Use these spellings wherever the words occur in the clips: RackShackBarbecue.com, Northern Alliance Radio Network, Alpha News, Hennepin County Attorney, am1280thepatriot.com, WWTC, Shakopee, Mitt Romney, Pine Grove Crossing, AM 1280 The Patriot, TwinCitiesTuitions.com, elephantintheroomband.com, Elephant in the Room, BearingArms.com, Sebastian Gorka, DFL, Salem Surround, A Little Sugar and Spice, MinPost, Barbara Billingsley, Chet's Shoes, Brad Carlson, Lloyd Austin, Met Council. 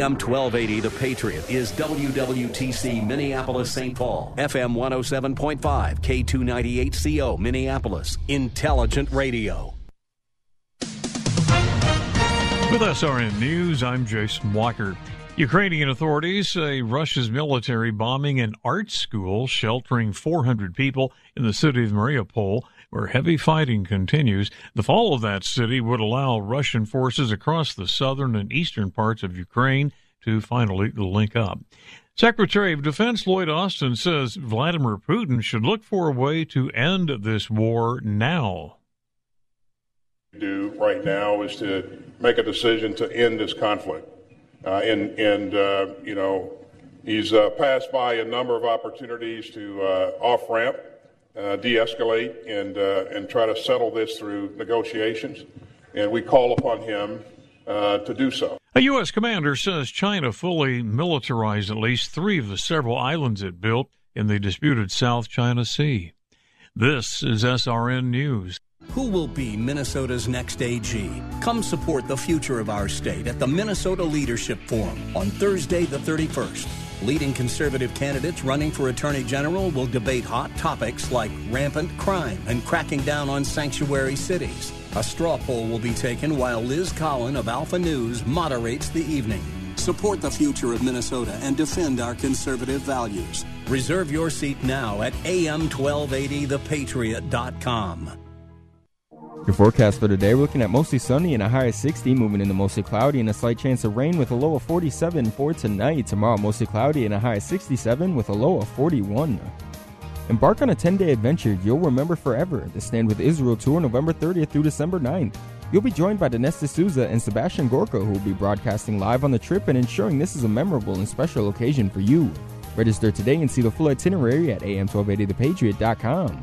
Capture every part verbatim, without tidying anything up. A M twelve eighty The Patriot is W W T C Minneapolis, Saint Paul. F M one oh seven point five, K two ninety-eight C O Minneapolis. Intelligent radio. With S R N News, I'm Jason Walker. Ukrainian authorities say Russia's military bombing an art school sheltering four hundred people in the city of Mariupol, where heavy fighting continues. The fall of that city would allow Russian forces across the southern and eastern parts of Ukraine to finally link up. Secretary of Defense Lloyd Austin says Vladimir Putin should look for a way to end this war now. What we do right now is to make a decision to end this conflict. Uh, and, and uh, you know, he's uh, passed by a number of opportunities to uh, off-ramp, Uh, de-escalate and uh, and try to settle this through negotiations, and we call upon him uh, to do so. A U S commander says China fully militarized at least three of the several islands it built in the disputed South China Sea. This is S R N News. Who will be Minnesota's next A G? Come support the future of our state at the Minnesota Leadership Forum on Thursday the thirty-first. Leading conservative candidates running for attorney general will debate hot topics like rampant crime and cracking down on sanctuary cities. A straw poll will be taken while Liz Collin of Alpha News moderates the evening. Support the future of Minnesota and defend our conservative values. Reserve your seat now at A M twelve eighty the patriot dot com. Your forecast for today, we're looking at mostly sunny and a high of sixty, moving into mostly cloudy and a slight chance of rain with a low of forty-seven for tonight. Tomorrow, mostly cloudy and a high of sixty-seven with a low of forty-one. Embark on a ten-day adventure you'll remember forever. The Stand With Israel Tour, November thirtieth through December ninth. You'll be joined by Denesta Souza and Sebastian Gorka, who will be broadcasting live on the trip and ensuring this is a memorable and special occasion for you. Register today and see the full itinerary at A M twelve eighty the patriot dot com.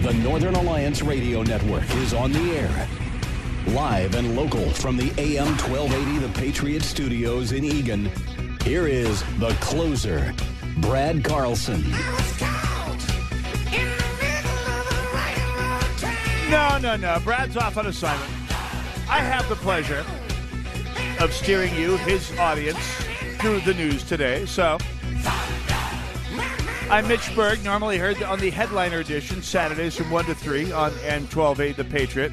The Northern Alliance Radio Network is on the air, live and local from the A M twelve eighty The Patriot Studios in Eagan. Here is the closer, Brad Carlson. No, no, no. Brad's off on assignment. I have the pleasure of steering you, his audience, through the news today, so... I'm Mitch Berg, normally heard on the Headliner Edition, Saturdays from one to three on A M twelve eighty The Patriot.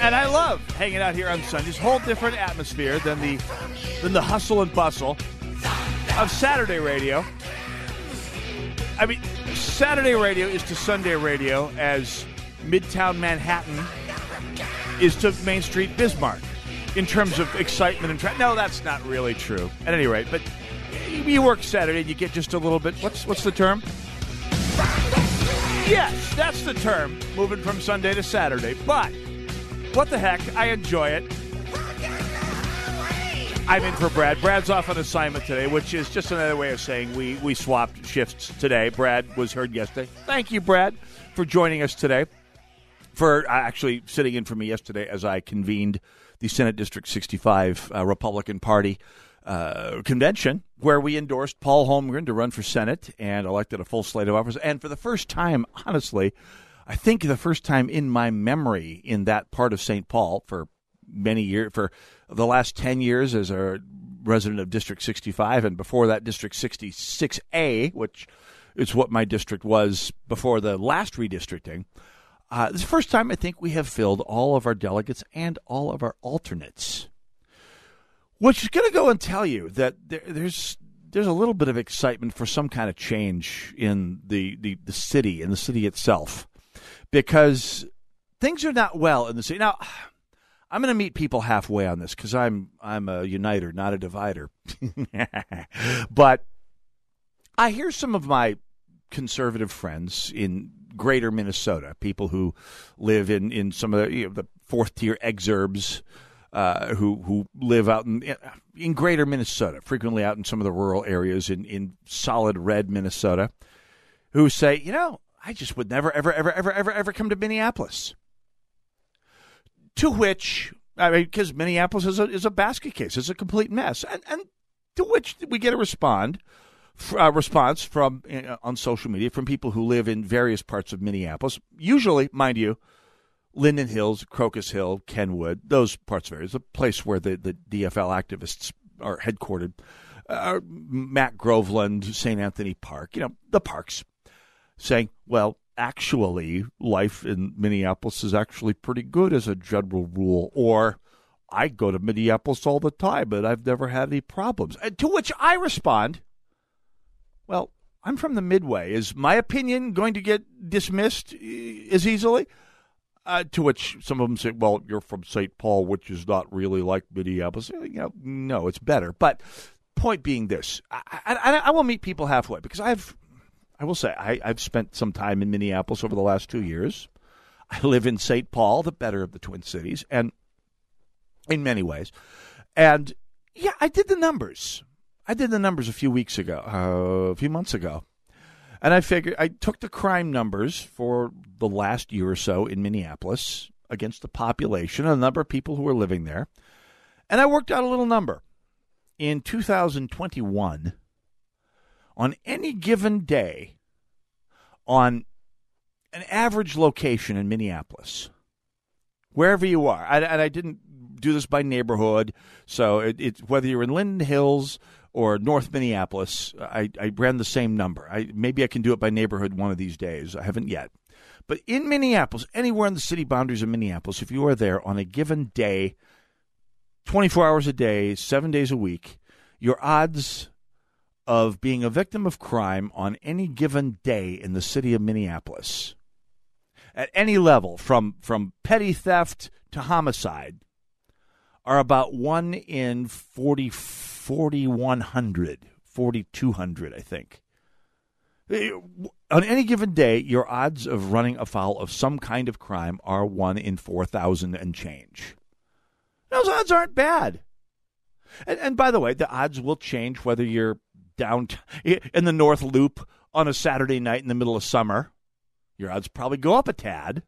And I love hanging out here on Sundays. Whole different atmosphere than the than the hustle and bustle of Saturday radio. I mean, Saturday radio is to Sunday radio as Midtown Manhattan is to Main Street Bismarck in terms of excitement and... Tra- no, that's not really true. At any rate, but... You work Saturday and you get just a little bit... What's what's the term? Yes, that's the term, moving from Sunday to Saturday. But what the heck, I enjoy it. I'm in for Brad. Brad's off on assignment today, which is just another way of saying we, we swapped shifts today. Brad was heard yesterday. Thank you, Brad, for joining us today, for uh, actually sitting in for me yesterday as I convened the Senate District sixty-five uh, Republican Party Uh, convention, where we endorsed Paul Holmgren to run for Senate and elected a full slate of officers. And for the first time, honestly, I think the first time in my memory in that part of Saint Paul for many years, for the last ten years as a resident of District sixty-five, and before that District sixty-six A, which is what my district was before the last redistricting, Uh, this is the first time I think we have filled all of our delegates and all of our alternates, which is going to go and tell you that there, there's there's a little bit of excitement for some kind of change in the, the, the city, in the city itself, because things are not well in the city. Now, I'm going to meet people halfway on this because I'm I'm a uniter, not a divider. But I hear some of my conservative friends in greater Minnesota, people who live in, in some of the, you know, the fourth-tier exurbs, uh, who who live out in in greater Minnesota, frequently out in some of the rural areas in, in solid red Minnesota, who say, you know, I just would never, ever, ever, ever, ever, ever come to Minneapolis. To which, I mean, because Minneapolis is a, is a basket case. It's a complete mess. And, and to which we get a respond, uh, response from uh, on social media from people who live in various parts of Minneapolis, usually, mind you, Linden Hills, Crocus Hill, Kenwood, those parts of areas, the place where the, the D F L activists are headquartered, uh, Matt Groveland, Saint Anthony Park, you know, the parks, saying, well, actually, life in Minneapolis is actually pretty good as a general rule. Or, I go to Minneapolis all the time, but I've never had any problems. And to which I respond, well, I'm from the Midway. Is my opinion going to get dismissed as easily? Uh, to which some of them say, well, you're from Saint Paul, which is not really like Minneapolis. You know, no, it's better. But point being this, I, I, I will meet people halfway because I've... I will say, I, I've spent some time in Minneapolis over the last two years. I live in Saint Paul, the better of the Twin Cities, and in many ways. And, yeah, I did the numbers. I did the numbers a few weeks ago, uh, a few months ago. And I figured I took the crime numbers for the last year or so in Minneapolis against the population and the number of people who were living there. And I worked out a little number. In two thousand twenty-one... on any given day, on an average location in Minneapolis, wherever you are, I, and I didn't do this by neighborhood, so it, it, whether you're in Linden Hills or North Minneapolis, I, I ran the same number. I, maybe I can do it by neighborhood one of these days. I haven't yet. But in Minneapolis, anywhere in the city boundaries of Minneapolis, if you are there on a given day, twenty-four hours a day, seven days a week, your odds of being a victim of crime on any given day in the city of Minneapolis, at any level, from, from petty theft to homicide, are about one in forty, forty-one hundred, forty-two hundred, I think. On any given day, your odds of running afoul of some kind of crime are one in four thousand and change. Those odds aren't bad. And, and by the way, the odds will change whether you're down in the North Loop on a Saturday night in the middle of summer. Your odds probably go up a tad.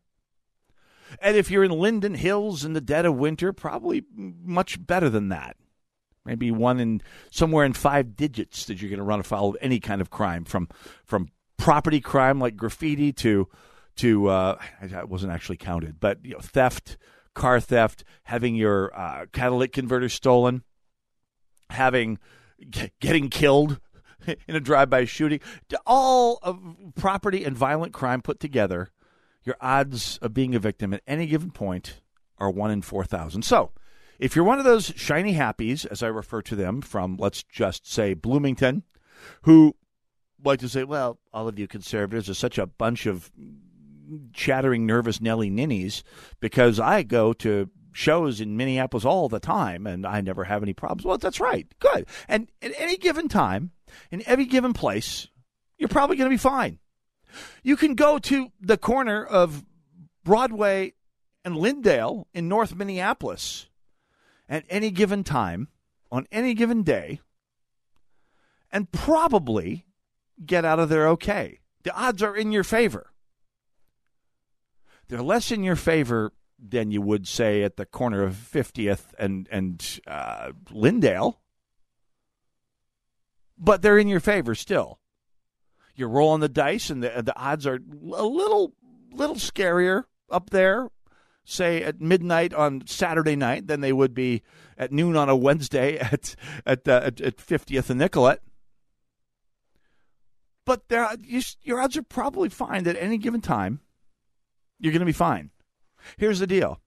And if you're in Linden Hills in the dead of winter, probably much better than that. Maybe one in somewhere in five digits that you're going to run afoul of any kind of crime, from from property crime like graffiti to, to uh, I wasn't actually counted, but you know, theft, car theft, having your uh, catalytic converter stolen, having... getting killed in a drive-by shooting, to all of property and violent crime put together, your odds of being a victim at any given point are one in four thousand. So if you're one of those shiny happies, as I refer to them, from, let's just say, Bloomington, who like to say, well, all of you conservatives are such a bunch of chattering, nervous Nelly ninnies because I go to shows in Minneapolis all the time, and I never have any problems. Well, that's right. Good. And at any given time, in every given place, you're probably going to be fine. You can go to the corner of Broadway and Lindale in North Minneapolis at any given time, on any given day, and probably get out of there okay. The odds are in your favor. They're less in your favor than you would, say, at the corner of fiftieth and, and uh, Lindale. But they're in your favor still. You're rolling the dice, and the the odds are a little little scarier up there, say, at midnight on Saturday night than they would be at noon on a Wednesday at at uh, at, at fiftieth and Nicollet. But your odds are probably fine at any given time. You're going to be fine. Here's the deal.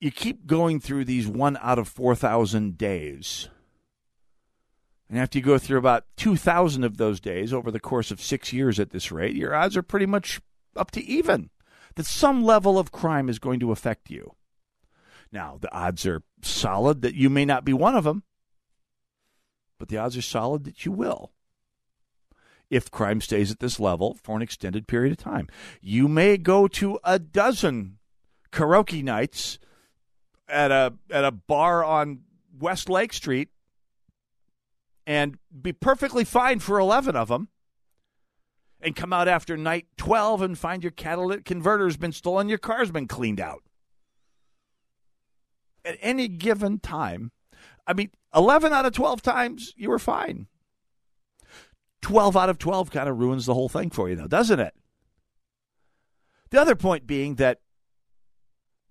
You keep going through these one out of four thousand days. And after you go through about two thousand of those days over the course of six years at this rate, your odds are pretty much up to even that some level of crime is going to affect you. Now, the odds are solid that you may not be one of them, but the odds are solid that you will. If crime stays at this level for an extended period of time, you may go to a dozen karaoke nights at a at a bar on West Lake Street and be perfectly fine for eleven of them and come out after night twelve and find your catalytic converter's been stolen, your car's been cleaned out. At any given time, I mean, eleven out of twelve times, you were fine. twelve out of twelve kind of ruins the whole thing for you now, doesn't it? The other point being that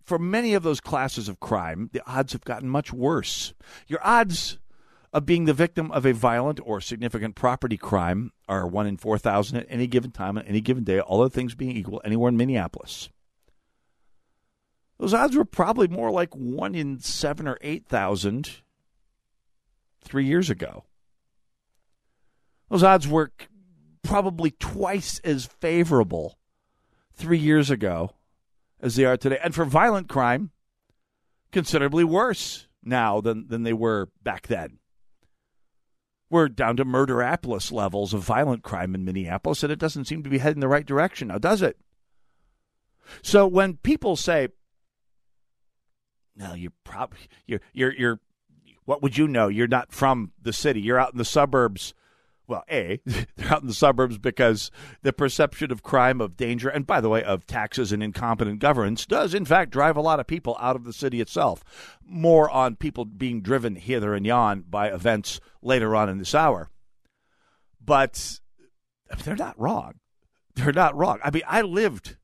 for many of those classes of crime, the odds have gotten much worse. Your odds of being the victim of a violent or significant property crime are one in four thousand at any given time, on any given day, all other things being equal, anywhere in Minneapolis. Those odds were probably more like one in seven or eight thousand three years ago. Those odds were probably twice as favorable three years ago as they are today. And for violent crime, considerably worse now than, than they were back then. We're down to Murderapolis levels of violent crime in Minneapolis, and it doesn't seem to be heading the right direction now, does it? So when people say, no, you're probably, you're, you're, you're, what would you know? You're not from the city. You're out in the suburbs. Well, A, they're out in the suburbs because the perception of crime, of danger, and by the way, of taxes and incompetent governance does, in fact, drive a lot of people out of the city itself. More on people being driven hither and yon by events later on in this hour. But I mean, they're not wrong. They're not wrong. I mean, I lived,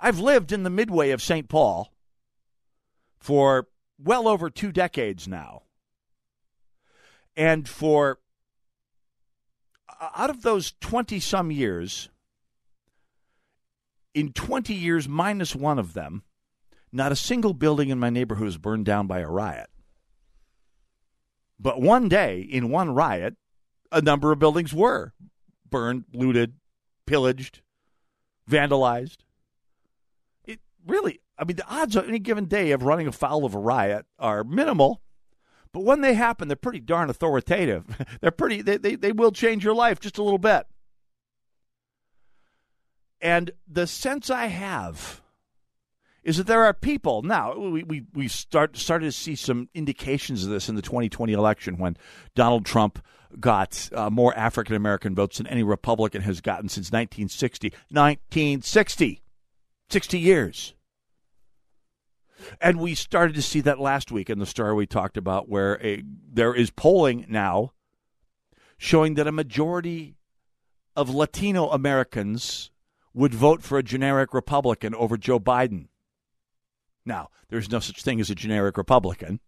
I've lived in the midway of Saint Paul for well over two decades now. And for... out of those twenty-some years, in twenty years minus one of them, not a single building in my neighborhood was burned down by a riot. But one day, in one riot, a number of buildings were burned, looted, pillaged, vandalized. It really, I mean, the odds on any given day of running afoul of a riot are minimal. But when they happen, they're pretty darn authoritative. They're pretty, they, they they will change your life just a little bit. And the sense I have is that there are people now, we we, we start started to see some indications of this in the twenty twenty election when Donald Trump got uh, more African American votes than any Republican has gotten since nineteen sixty. nineteen sixty. sixty years. And we started to see that last week in the story we talked about where a, there is polling now showing that a majority of Latino Americans would vote for a generic Republican over Joe Biden. Now, there's no such thing as a generic Republican.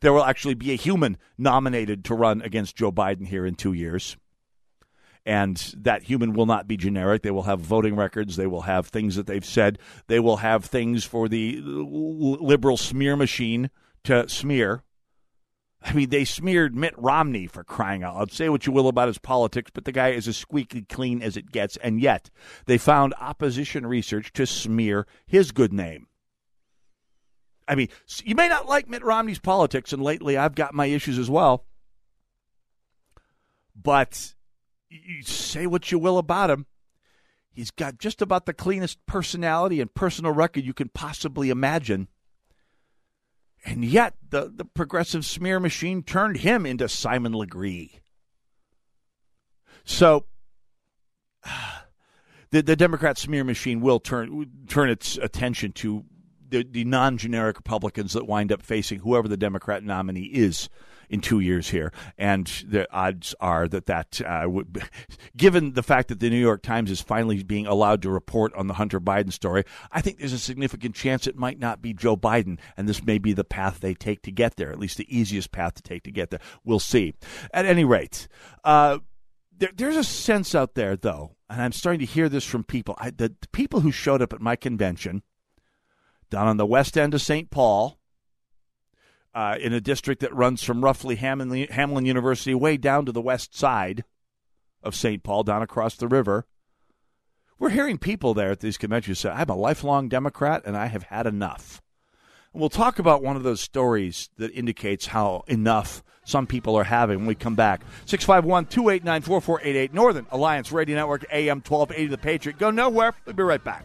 There will actually be a human nominated to run against Joe Biden here in two years. And that human will not be generic. They will have voting records. They will have things that they've said. They will have things for the liberal smear machine to smear. I mean, they smeared Mitt Romney for crying out loud. Say what you will about his politics, but the guy is as squeaky clean as it gets. And yet they found opposition research to smear his good name. I mean, you may not like Mitt Romney's politics, and lately I've got my issues as well. But... you say what you will about him. He's got just about the cleanest personality and personal record you can possibly imagine. And yet the, the progressive smear machine turned him into Simon Legree. So the, the Democrat smear machine will turn turn its attention to the, the non-generic Republicans that wind up facing whoever the Democrat nominee is in two years here. And the odds are that that uh, would be, given the fact that the New York Times is finally being allowed to report on the Hunter Biden story, I think there's a significant chance it might not be Joe Biden. And this may be the path they take to get there, at least the easiest path to take to get there. We'll see. At any rate, uh, there, there's a sense out there, though, and I'm starting to hear this from people. I, the, the people who showed up at my convention down on the west end of Saint Paul, uh, in a district that runs from roughly Hamlin, Hamlin University way down to the west side of Saint Paul, down across the river. We're hearing people there at these conventions say, I'm a lifelong Democrat and I have had enough. And we'll talk about one of those stories that indicates how enough some people are having when we come back. six five one, two eight nine, four four eight eight, Northern Alliance Radio Network, A M twelve eighty The Patriot. Go nowhere. We'll be right back.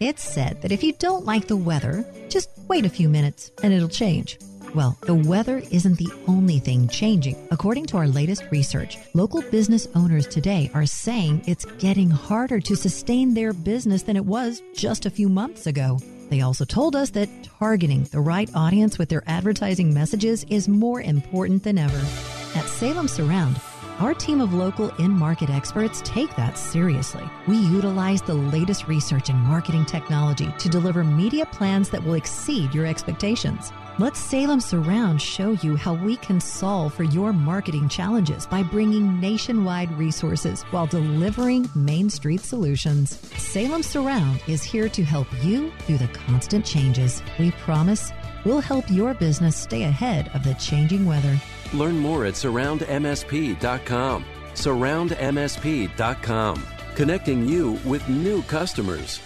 It's said that if you don't like the weather, just wait a few minutes and it'll change. Well, the weather isn't the only thing changing. According to our latest research, local business owners today are saying it's getting harder to sustain their business than it was just a few months ago. They also told us that targeting the right audience with their advertising messages is more important than ever. At Salem Surround, our team of local in-market experts take that seriously. We utilize the latest research and marketing technology to deliver media plans that will exceed your expectations. Let Salem Surround show you how we can solve for your marketing challenges by bringing nationwide resources while delivering Main Street solutions. Salem Surround is here to help you through the constant changes. We promise we'll help your business stay ahead of the changing weather. Learn more at surround M S P dot com. surround M S P dot com. Connecting you with new customers.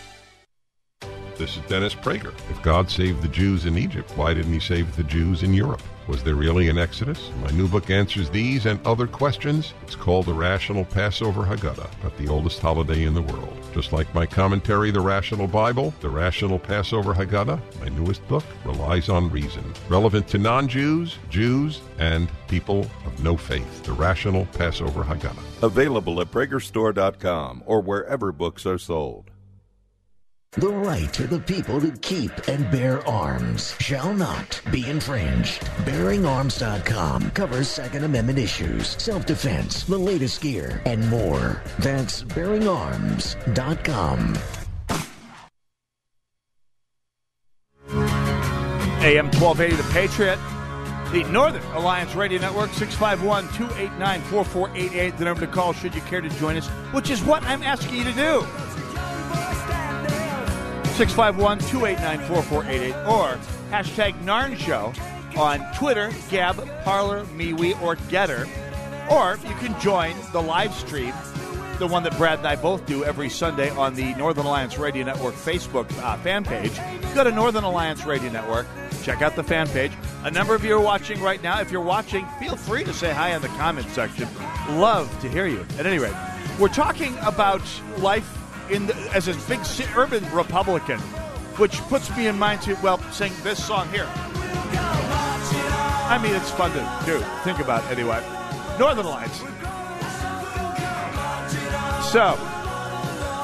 This is Dennis Prager. If God saved the Jews in Egypt, why didn't he save the Jews in Europe? Was there really an Exodus? My new book answers these and other questions. It's called The Rational Passover Haggadah, about the oldest holiday in the world. Just like my commentary, The Rational Bible, The Rational Passover Haggadah, my newest book, relies on reason. Relevant to non-Jews, Jews, and people of no faith. The Rational Passover Haggadah. Available at Prager Store dot com or wherever books are sold. The right of the people to keep and bear arms shall not be infringed. Bearing Arms dot com covers Second Amendment issues, self-defense, the latest gear, and more. That's Bearing Arms dot com. A M twelve eighty The Patriot, the Northern Alliance Radio Network, six five one, two eight nine, four four eight eight, the number to call should you care to join us, which is what I'm asking you to do. six five one, two eight nine, four four eight eight or hashtag Narn Show on Twitter, Gab, Parler, MeWe, or Getter. Or you can join the live stream, the one that Brad and I both do every Sunday on the Northern Alliance Radio Network Facebook uh, fan page. Go to Northern Alliance Radio Network. Check out the fan page. A number of you are watching right now. If you're watching, feel free to say hi in the comment section. Love to hear you. At any rate, we're talking about life In the, as a big urban Republican, which puts me in mind to, well, sing this song here. I mean, it's fun to do. Think about it anyway. Northern Alliance. So,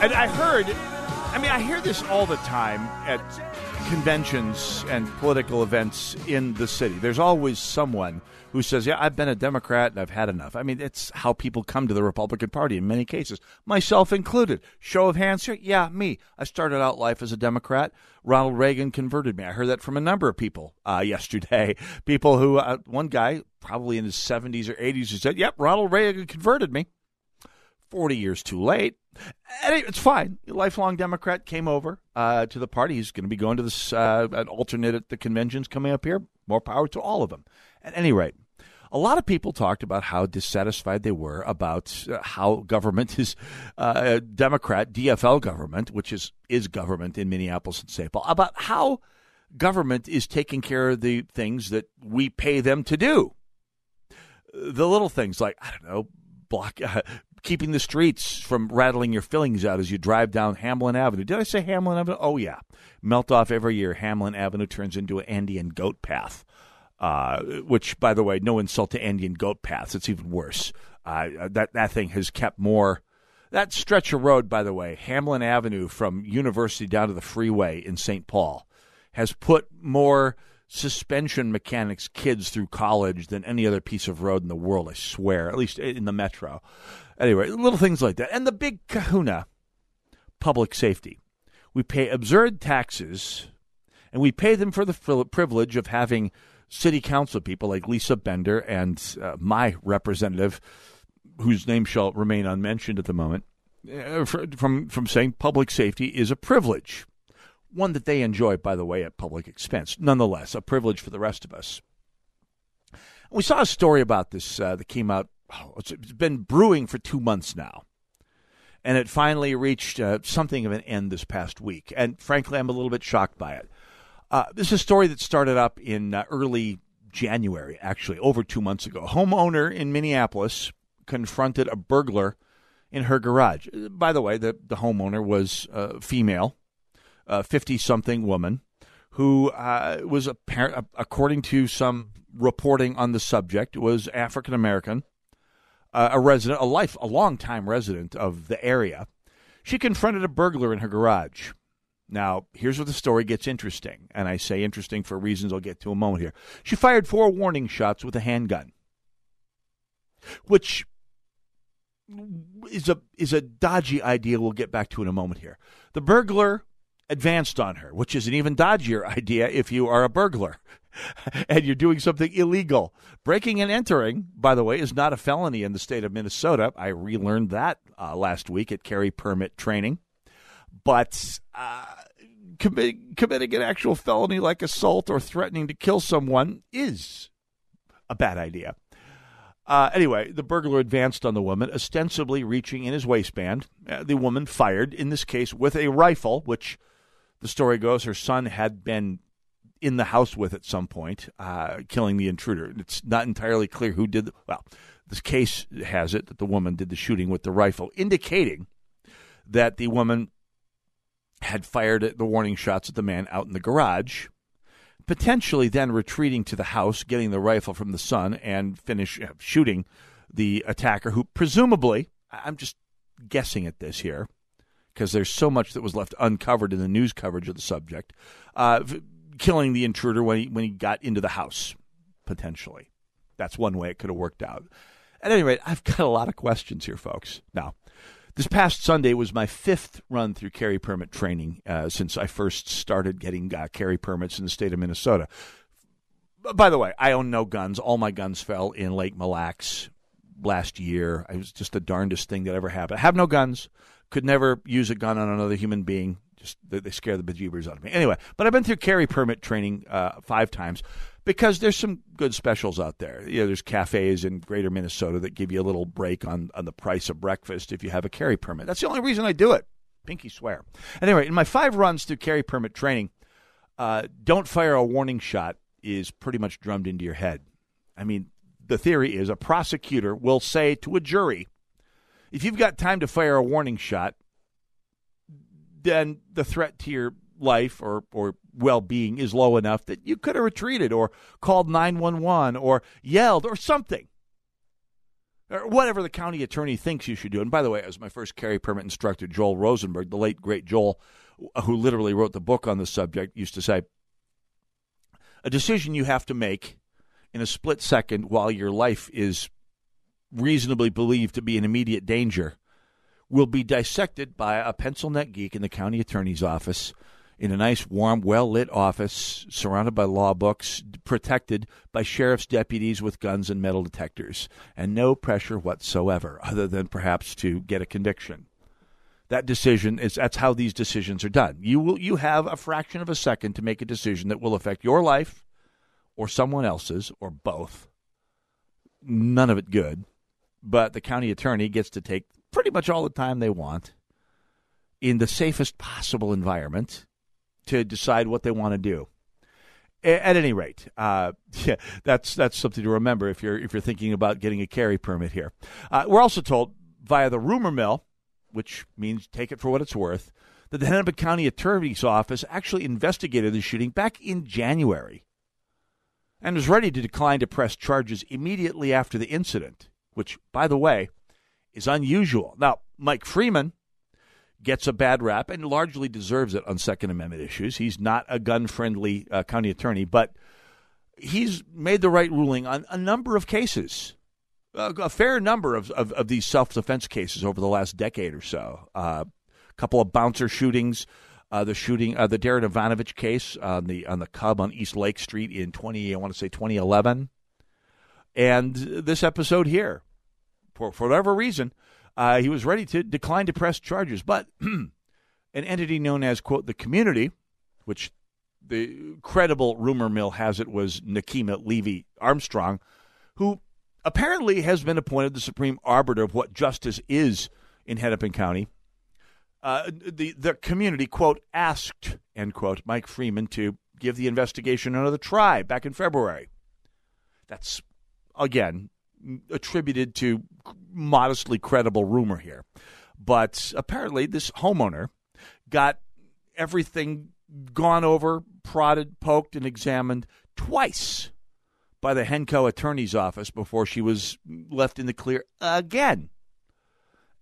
and I heard, I mean, I hear this all the time at conventions and political events in the city, there's always someone who says, yeah, I've been a Democrat and I've had enough. I mean, it's how people come to the Republican Party in many cases, myself included. Show of hands here? Yeah, me. I started out life as a Democrat. Ronald Reagan converted me. I heard that from a number of people uh, yesterday. People who, uh, one guy probably in his seventies or eighties who said, yep, Ronald Reagan converted me. forty years too late. It's fine. A lifelong Democrat came over uh, to the party. He's going to be going to this uh, an alternate at the conventions coming up here. More power to all of them. At any rate, a lot of people talked about how dissatisfied they were about uh, how government is uh, Democrat, D F L government, which is, is government in Minneapolis and Saint Paul, about how government is taking care of the things that we pay them to do. The little things like, I don't know, block... Uh, keeping the streets from rattling your fillings out as you drive down Hamlin Avenue. Did I say Hamlin Avenue? Oh, yeah. Melt off every year. Hamlin Avenue turns into an Andean goat path, uh, which, by the way, no insult to Andean goat paths. It's even worse. Uh, that, that thing has kept more. That stretch of road, by the way, Hamlin Avenue from University down to the freeway in Saint Paul, has put more suspension mechanics kids through college than any other piece of road in the world, I swear, at least in the metro. Anyway, little things like that. And the big kahuna, public safety. We pay absurd taxes, and we pay them for the privilege of having city council people like Lisa Bender and uh, my representative, whose name shall remain unmentioned at the moment, uh, from, from saying public safety is a privilege. One that they enjoy, by the way, at public expense. Nonetheless, a privilege for the rest of us. We saw a story about this uh, that came out. Oh, it's been brewing for two months now. And it finally reached uh, something of an end this past week. And frankly, I'm a little bit shocked by it. Uh, this is a story that started up in uh, early January, actually, over two months ago. A homeowner in Minneapolis confronted a burglar in her garage. By the way, the, the homeowner was uh, female. A fifty-something woman who uh, was, apparent, according to some reporting on the subject, was African-American, uh, a resident, a life, a long-time resident of the area. She confronted a burglar in her garage. Now, here's where the story gets interesting, and I say interesting for reasons I'll get to in a moment here. She fired four warning shots with a handgun, which is a is a dodgy idea we'll get back to in a moment here. The burglar advanced on her, which is an even dodgier idea if you are a burglar and you're doing something illegal. Breaking and entering, by the way, is not a felony in the state of Minnesota. I relearned that uh, last week at carry permit training. But uh, committing, committing an actual felony like assault or threatening to kill someone is a bad idea. Uh, anyway, the burglar advanced on the woman, ostensibly reaching in his waistband. Uh, the woman fired, in this case, with a rifle, which... The story goes her son had been in the house with at some point, uh, killing the intruder. It's not entirely clear who did the, well, this case has it that the woman did the shooting with the rifle, indicating that the woman had fired the warning shots at the man out in the garage, potentially then retreating to the house, getting the rifle from the son, and finish shooting the attacker who presumably, I'm just guessing at this here, because there's so much that was left uncovered in the news coverage of the subject, uh, killing the intruder when he, when he got into the house, potentially. That's one way it could have worked out. At any rate, I've got a lot of questions here, folks. Now, this past Sunday was my fifth run through carry permit training uh, since I first started getting uh, carry permits in the state of Minnesota. By the way, I own no guns. All my guns fell in Lake Mille Lacs last year. It was just the darndest thing that ever happened. I have no guns. Could never use a gun on another human being. Just they scare the bejeebers out of me. Anyway, but I've been through carry permit training uh, five times because there's some good specials out there. You know, there's cafes in greater Minnesota that give you a little break on, on the price of breakfast if you have a carry permit. That's the only reason I do it. Pinky swear. Anyway, in my five runs through carry permit training, uh, don't fire a warning shot is pretty much drummed into your head. I mean, the theory is a prosecutor will say to a jury, if you've got time to fire a warning shot, then the threat to your life or, or well-being is low enough that you could have retreated or called nine one one or yelled or something, or whatever the county attorney thinks you should do. And by the way, as my first carry permit instructor, Joel Rosenberg, the late, great Joel, who literally wrote the book on the subject, used to say, a decision you have to make in a split second while your life is reasonably believed to be in immediate danger will be dissected by a pencil neck geek in the county attorney's office in a nice, warm, well-lit office surrounded by law books, protected by sheriff's deputies with guns and metal detectors, and no pressure whatsoever other than perhaps to get a conviction. That decision is that's how these decisions are done. You will you have a fraction of a second to make a decision that will affect your life or someone else's or both. None of it good, but the county attorney gets to take pretty much all the time they want in the safest possible environment to decide what they want to do. At any rate, uh, yeah, that's that's something to remember if you're if you're thinking about getting a carry permit here. Uh, we're also told via the rumor mill, which means take it for what it's worth, that the Hennepin County Attorney's Office actually investigated the shooting back in January and was ready to decline to press charges immediately after the incident, which, by the way, is unusual. Now, Mike Freeman gets a bad rap and largely deserves it on Second Amendment issues. He's not a gun-friendly uh, county attorney, but he's made the right ruling on a number of cases, a fair number of, of, of these self-defense cases over the last decade or so. A uh, couple of bouncer shootings, uh, the shooting, uh, the Darren Ivanovich case on the on the Cub on East Lake Street in twenty, I want to say twenty eleven, and this episode here. For, for whatever reason, uh, he was ready to decline to press charges. But an entity known as, quote, the community, which the credible rumor mill has it was Nakima Levy Armstrong, who apparently has been appointed the supreme arbiter of what justice is in Hennepin County. Uh, the, the community, quote, asked, end quote, Mike Freeman to give the investigation another try back in February. That's, again, attributed to modestly credible rumor here. But apparently this homeowner got everything gone over, prodded, poked, and examined twice by the Henco attorney's office before she was left in the clear again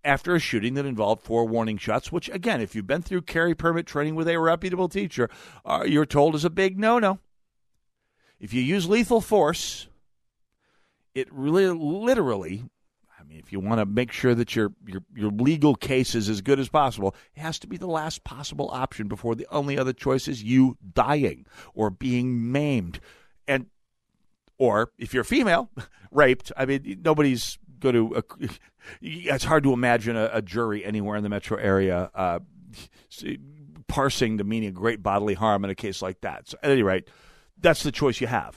after a shooting that involved four warning shots, which, again, if you've been through carry permit training with a reputable teacher, uh, you're told is a big no-no. If you use lethal force, it really, literally, I mean, if you want to make sure that your, your your legal case is as good as possible, it has to be the last possible option before the only other choice is you dying or being maimed. And, or if you're female, raped. I mean, nobody's going to, uh, it's hard to imagine a, a jury anywhere in the metro area uh, parsing the meaning of great bodily harm in a case like that. So at any rate, that's the choice you have.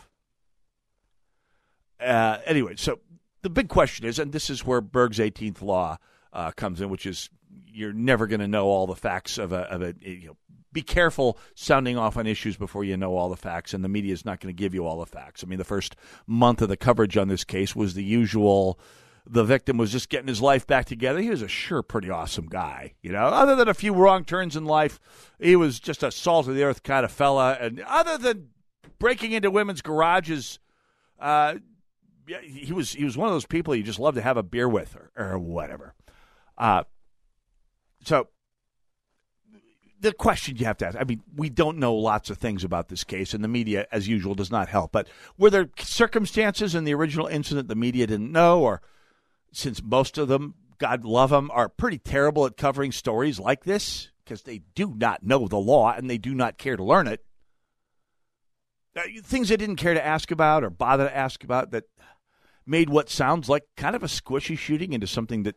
Uh, anyway, so the big question is, and this is where Berg's eighteenth law uh, comes in, which is you're never going to know all the facts of a, of a you know, be careful sounding off on issues before you know all the facts, and the media is not going to give you all the facts. I mean, the first month of the coverage on this case was the usual, the victim was just getting his life back together. He was a sure pretty awesome guy, you know, other than a few wrong turns in life. He was just a salt-of-the-earth kind of fella, and other than breaking into women's garages, uh Yeah, he was he was one of those people you just love to have a beer with or, or whatever. Uh, so the question you have to ask, I mean, we don't know lots of things about this case, and the media, as usual, does not help. But were there circumstances in the original incident the media didn't know, or since most of them, God love them, are pretty terrible at covering stories like this because they do not know the law and they do not care to learn it? Uh, things they didn't care to ask about or bother to ask about that made what sounds like kind of a squishy shooting into something that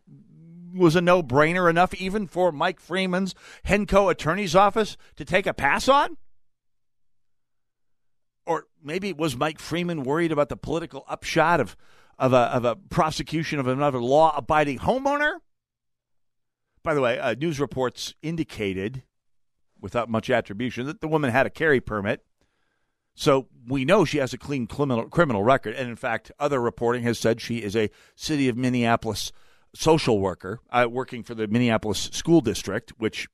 was a no-brainer enough even for Mike Freeman's Henco attorney's office to take a pass on? Or maybe was Mike Freeman worried about the political upshot of, of, a, of a prosecution of another law-abiding homeowner? By the way, uh, news reports indicated, without much attribution, that the woman had a carry permit. So we know she has a clean criminal, criminal record. And, in fact, other reporting has said she is a city of Minneapolis social worker uh, working for the Minneapolis School District, which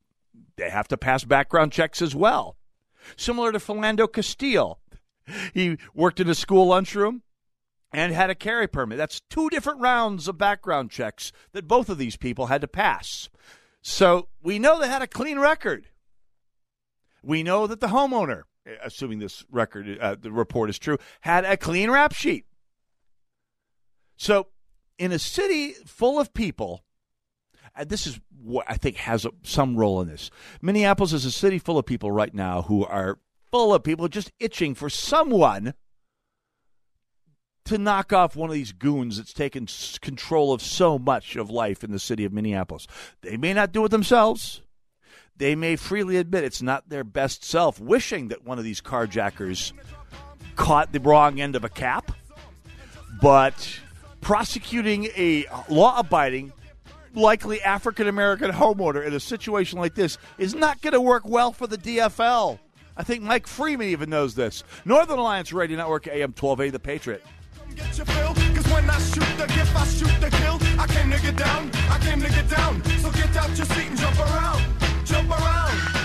they have to pass background checks as well. Similar to Philando Castile. He worked in a school lunchroom and had a carry permit. That's two different rounds of background checks that both of these people had to pass. So we know they had a clean record. We know that the homeowner, assuming this record, uh, the report is true, had a clean rap sheet. So in a city full of people, and this is what I think has a, some role in this. Minneapolis is a city full of people right now who are full of people just itching for someone to knock off one of these goons that's taken control of so much of life in the city of Minneapolis. They may not do it themselves. They may freely admit it's not their best self, wishing that one of these carjackers caught the wrong end of a cap. But prosecuting a law-abiding, likely African-American homeowner in a situation like this is not going to work well for the D F L. I think Mike Freeman even knows this. Northern Alliance Radio Network, A M twelve eighty The Patriot. Get your fill, cause when I shoot the gift, I shoot the kill. I came to get down, I came to get down. So get out your seat and jump around, jump around, jump around.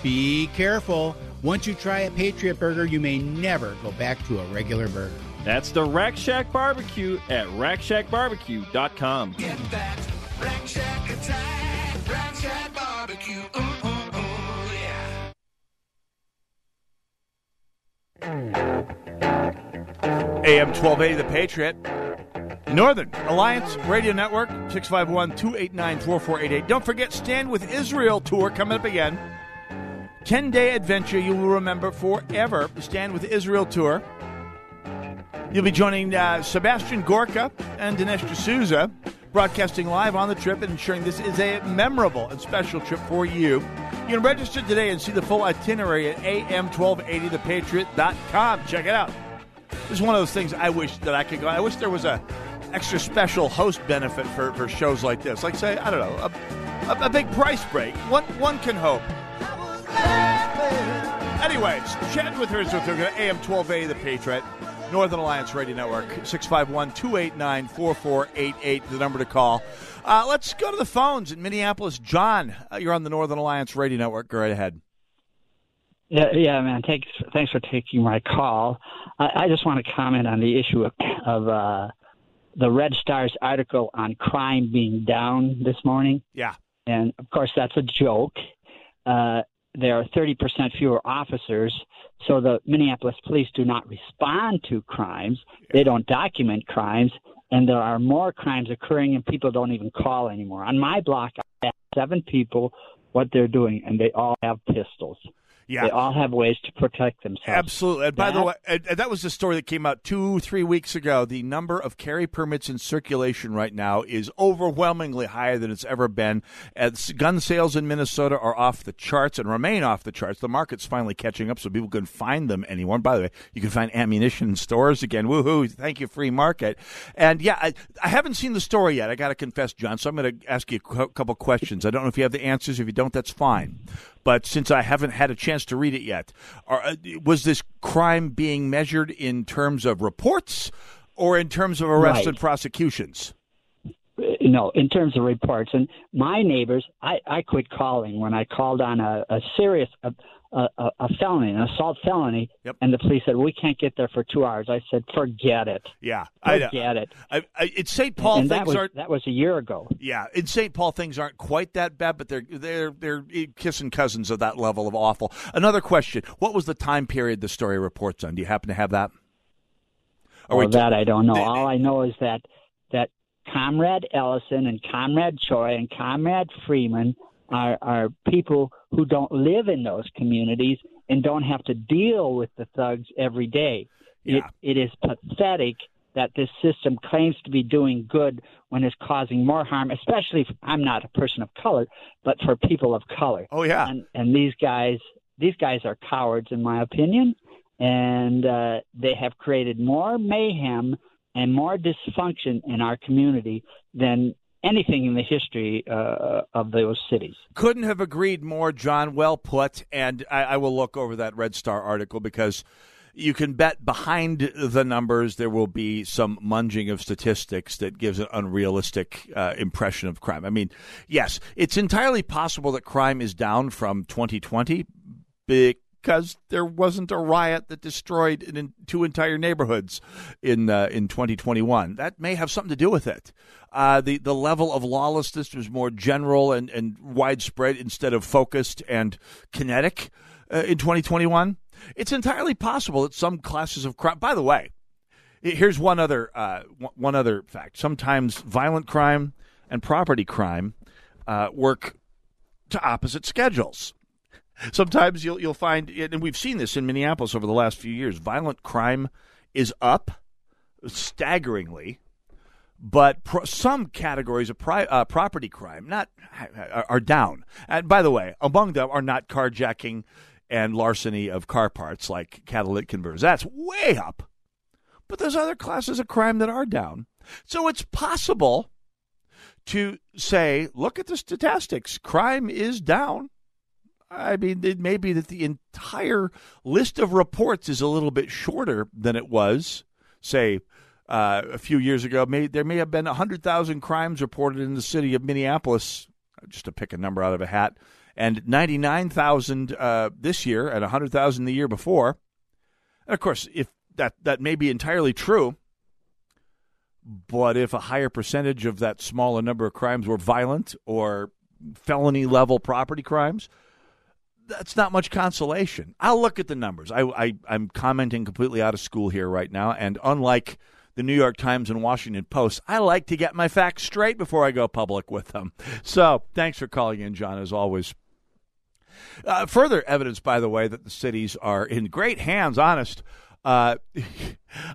Be careful. Once you try a Patriot Burger, you may never go back to a regular burger. That's the Rack Shack Barbecue at rack shack barbecue dot com. Get that Rack Shack attack, Rack Shack Barbecue, ooh, ooh, ooh, yeah. A M twelve eighty, The Patriot. Northern Alliance Radio Network, six five one, two eight nine, four four eight eight. Don't forget, Stand With Israel Tour coming up again. ten-day adventure you will remember forever. Stand With Israel Tour. You'll be joining uh, Sebastian Gorka and Denesta Souza, broadcasting live on the trip and ensuring this is a memorable and special trip for you. You can register today and see the full itinerary at a m twelve eighty the patriot dot com. Check it out. This is one of those things I wish that I could go. I wish there was a extra special host benefit for, for shows like this. Like, say, I don't know, a, a, a big price break. One, one can hope. Anyways, Chet with her, so they're going to A M twelve A, The Patriot. Northern Alliance Radio Network, six five one, two eight nine, four four eight eight, the number to call. Uh, let's go to the phones in Minneapolis. John, you're on the Northern Alliance Radio Network. Go right ahead. Yeah, yeah, man. Thanks, thanks for taking my call. I, I just want to comment on the issue of, of uh, the Red Star's article on crime being down this morning. Yeah. And, of course, that's a joke. Uh, there are thirty percent fewer officers, so the Minneapolis police do not respond to crimes. Yeah. They don't document crimes, and there are more crimes occurring, and people don't even call anymore. On my block, I asked seven people what they're doing, and they all have pistols. Yeah. They all have ways to protect themselves. Absolutely. And by that, the way, and that was the story that came out two, three weeks ago. The number of carry permits in circulation right now is overwhelmingly higher than it's ever been. As gun sales in Minnesota are off the charts and remain off the charts. The market's finally catching up so people can find them anymore. By the way, you can find ammunition in stores again. Woohoo. Thank you, free market. And, yeah, I, I haven't seen the story yet. I got to confess, John, so I'm going to ask you a couple questions. I don't know if you have the answers. If you don't, that's fine. But since I haven't had a chance to read it yet, are, was this crime being measured in terms of reports or in terms of arrests right. and prosecutions? No, in terms of reports. And my neighbors, I, I quit calling when I called on a, a serious a, a, a felony, an assault felony, yep. and the police said, we can't get there for two hours. I said, forget it. Yeah. Forget I, it. I, I, in Saint Paul, and things that was, aren't... That was a year ago. Yeah. In Saint Paul, things aren't quite that bad, but they're, they're, they're kissing cousins of that level of awful. Another question. What was the time period the story reports on? Do you happen to have that? Are well, we that t- I don't know. They, All I know is that that... Comrade Ellison and Comrade Choi and Comrade Freeman are, are people who don't live in those communities and don't have to deal with the thugs every day. Yeah. It, it is pathetic that this system claims to be doing good when it's causing more harm, especially if I'm not a person of color, but for people of color. Oh, yeah. And, and these guys, these guys are cowards, in my opinion, and uh, they have created more mayhem and more dysfunction in our community than anything in the history uh, of those cities. Couldn't have agreed more, John. Well put. And I, I will look over that Red Star article because you can bet behind the numbers there will be some munging of statistics that gives an unrealistic uh, impression of crime. I mean, yes, it's entirely possible that crime is down from twenty twenty because... Because there wasn't a riot that destroyed an, in, two entire neighborhoods in uh, in twenty twenty-one. That may have something to do with it. Uh, the the level of lawlessness was more general and, and widespread instead of focused and kinetic uh, in twenty twenty-one. It's entirely possible that some classes of crime. By the way, here's one other uh, one other fact. Sometimes violent crime and property crime uh, work to opposite schedules. Sometimes you'll you'll find, and we've seen this in Minneapolis over the last few years, violent crime is up staggeringly, but pro- some categories of pri- uh, property crime not are, are down. And by the way, among them are not carjacking and larceny of car parts like catalytic converters. That's way up. But there's other classes of crime that are down. So it's possible to say, look at the statistics. Crime is down. I mean, it may be that the entire list of reports is a little bit shorter than it was, say, uh, a few years ago. May, there may have been one hundred thousand crimes reported in the city of Minneapolis, just to pick a number out of a hat, and ninety-nine thousand uh, this year and one hundred thousand the year before. And, of course, if that, that may be entirely true, but if a higher percentage of that smaller number of crimes were violent or felony-level property crimes— that's not much consolation. I'll look at the numbers. I, I, I'm commenting completely out of school here right now, and unlike the New York Times and Washington Post, I like to get my facts straight before I go public with them. So thanks for calling in, John, as always. Uh, further evidence, by the way, that the cities are in great hands, honest. Uh,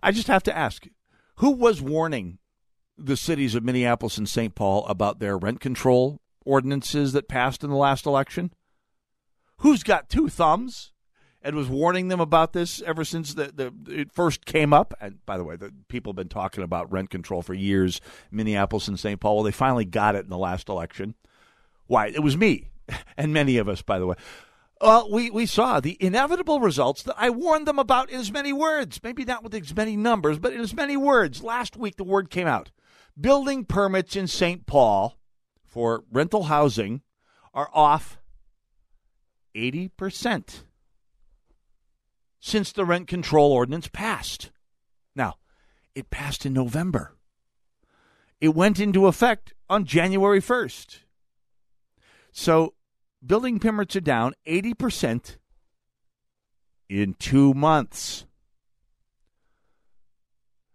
I just have to ask, who was warning the cities of Minneapolis and Saint Paul about their rent control ordinances that passed in the last election? Who's got two thumbs and was warning them about this ever since the, the it first came up? And by the way, the people have been talking about rent control for years, Minneapolis and Saint Paul. Well, they finally got it in the last election. Why? It was me and many of us, by the way. uh, we, we saw the inevitable results that I warned them about in as many words. Maybe not with as many numbers, but in as many words. Last week, the word came out. Building permits in Saint Paul for rental housing are off eighty percent since the rent control ordinance passed. Now, it passed in November. It went into effect on January first. So building permits are down eighty percent in two months.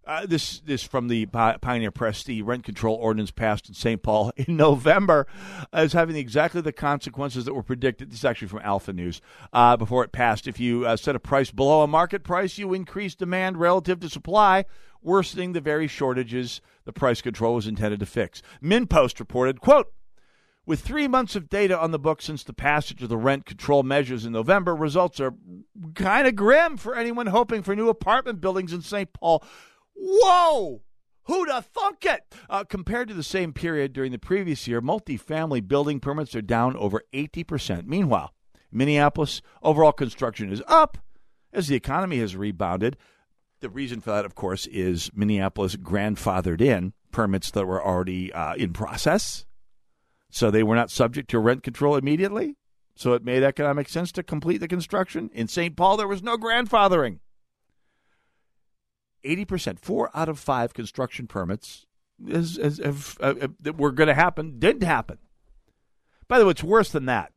Uh, this this from the Pioneer Press. The rent control ordinance passed in Saint Paul in November uh, is having exactly the consequences that were predicted. This is actually from Alpha News. Uh, before it passed, if you uh, set a price below a market price, you increase demand relative to supply, worsening the very shortages the price control was intended to fix. MinPost reported, quote, with three months of data on the book since the passage of the rent control measures in November, results are kind of grim for anyone hoping for new apartment buildings in Saint Paul. Whoa! Who'da thunk it? Uh, compared to the same period during the previous year, multifamily building permits are down over eighty percent. Meanwhile, Minneapolis, overall construction is up as the economy has rebounded. The reason for that, of course, is Minneapolis grandfathered in permits that were already uh, in process. So they were not subject to rent control immediately. So it made economic sense to complete the construction. In Saint Paul, there was no grandfathering. eighty percent, four out of five construction permits is, is, if, uh, if, that were going to happen didn't happen. By the way, it's worse than that.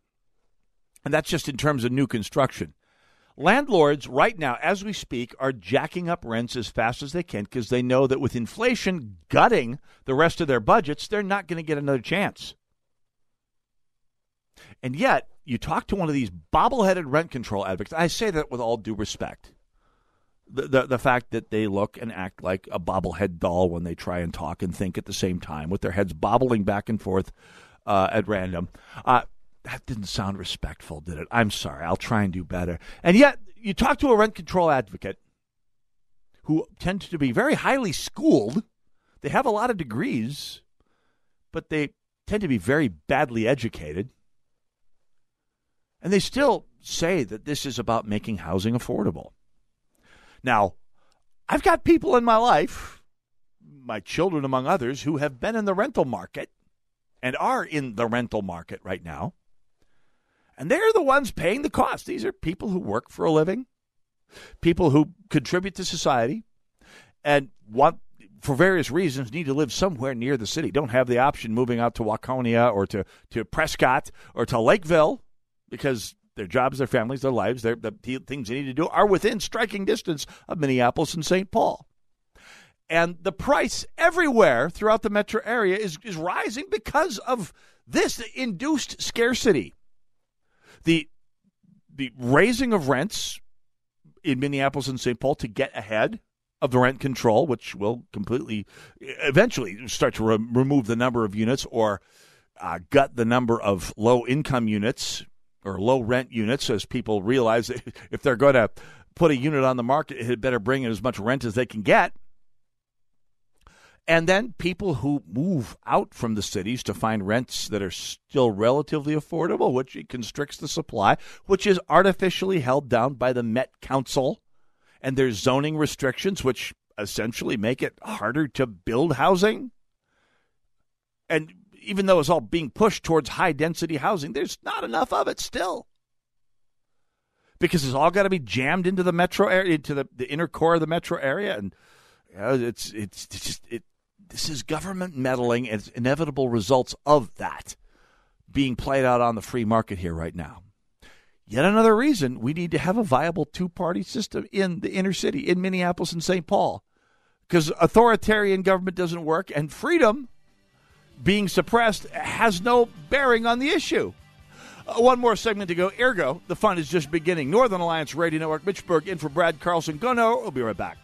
And that's just in terms of new construction. Landlords right now, as we speak, are jacking up rents as fast as they can because they know that with inflation gutting the rest of their budgets, they're not going to get another chance. And yet, you talk to one of these bobbleheaded rent control advocates. I say that with all due respect. The, the the fact that they look and act like a bobblehead doll when they try and talk and think at the same time with their heads bobbling back and forth uh, at random. Uh, that didn't sound respectful, did it? I'm sorry. I'll try and do better. And yet, you talk to a rent control advocate who tends to be very highly schooled. They have a lot of degrees, but they tend to be very badly educated. And they still say that this is about making housing affordable. Now, I've got people in my life, my children among others, who have been in the rental market and are in the rental market right now. And they're the ones paying the cost. These are people who work for a living, people who contribute to society and want, for various reasons, need to live somewhere near the city, don't have the option moving out to Waconia or to, to Prescott or to Lakeville because their jobs, their families, their lives, their, the things they need to do are within striking distance of Minneapolis and Saint Paul. And the price everywhere throughout the metro area is, is rising because of this, the induced scarcity. The, the raising of rents in Minneapolis and Saint Paul to get ahead of the rent control, which will completely eventually start to re- remove the number of units or uh, gut the number of low-income units or low-rent units, as people realize that if they're going to put a unit on the market, it had better bring in as much rent as they can get. And then people who move out from the cities to find rents that are still relatively affordable, which constricts the supply, which is artificially held down by the Met Council and their zoning restrictions, which essentially make it harder to build housing. And even though it's all being pushed towards high-density housing, there's not enough of it still because it's all got to be jammed into the metro area, into the, the inner core of the metro area, and you know, it's it's, it's just, it. This is government meddling and it's inevitable results of that being played out on the free market here right now. Yet another reason we need to have a viable two-party system in the inner city, in Minneapolis and Saint Paul, because authoritarian government doesn't work and freedom being suppressed has no bearing on the issue. Uh, one more segment to go. Ergo, the fun is just beginning. Northern Alliance Radio Network, Mitch Berg in for Brad Carlson. Go no, we'll be right back.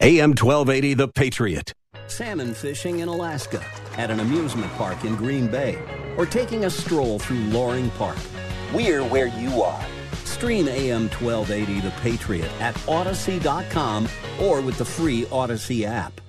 A M twelve eighty The Patriot. Salmon fishing in Alaska, at an amusement park in Green Bay, or taking a stroll through Loring Park. We're where you are. Stream A M twelve eighty The Patriot at Odyssey dot com or with the free Odyssey app.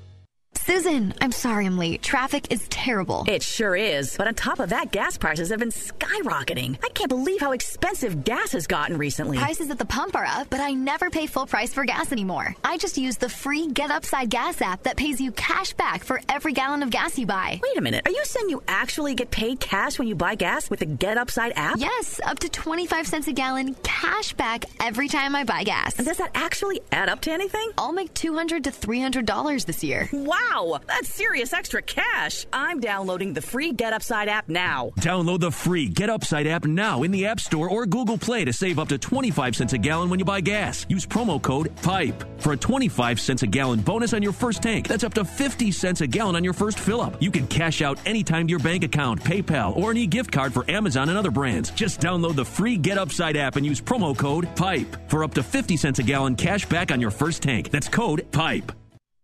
Susan, I'm sorry I'm late. Traffic is terrible. It sure is. But on top of that, gas prices have been skyrocketing. I can't believe how expensive gas has gotten recently. Prices at the pump are up, but I never pay full price for gas anymore. I just use the free GetUpside gas app that pays you cash back for every gallon of gas you buy. Wait a minute. Are you saying you actually get paid cash when you buy gas with the GetUpside app? Yes, up to twenty-five cents a gallon cash back every time I buy gas. And does that actually add up to anything? I'll make two hundred to three hundred dollars this year. Wow. Wow, that's serious extra cash. I'm downloading the free GetUpside app now. Download the free GetUpside app now in the App Store or Google Play to save up to twenty-five cents a gallon when you buy gas. Use promo code PIPE for a twenty-five cents a gallon bonus on your first tank. That's up to fifty cents a gallon on your first fill-up. You can cash out anytime to your bank account, PayPal, or an e-gift card for Amazon and other brands. Just download the free GetUpside app and use promo code PIPE for up to fifty cents a gallon cash back on your first tank. That's code PIPE.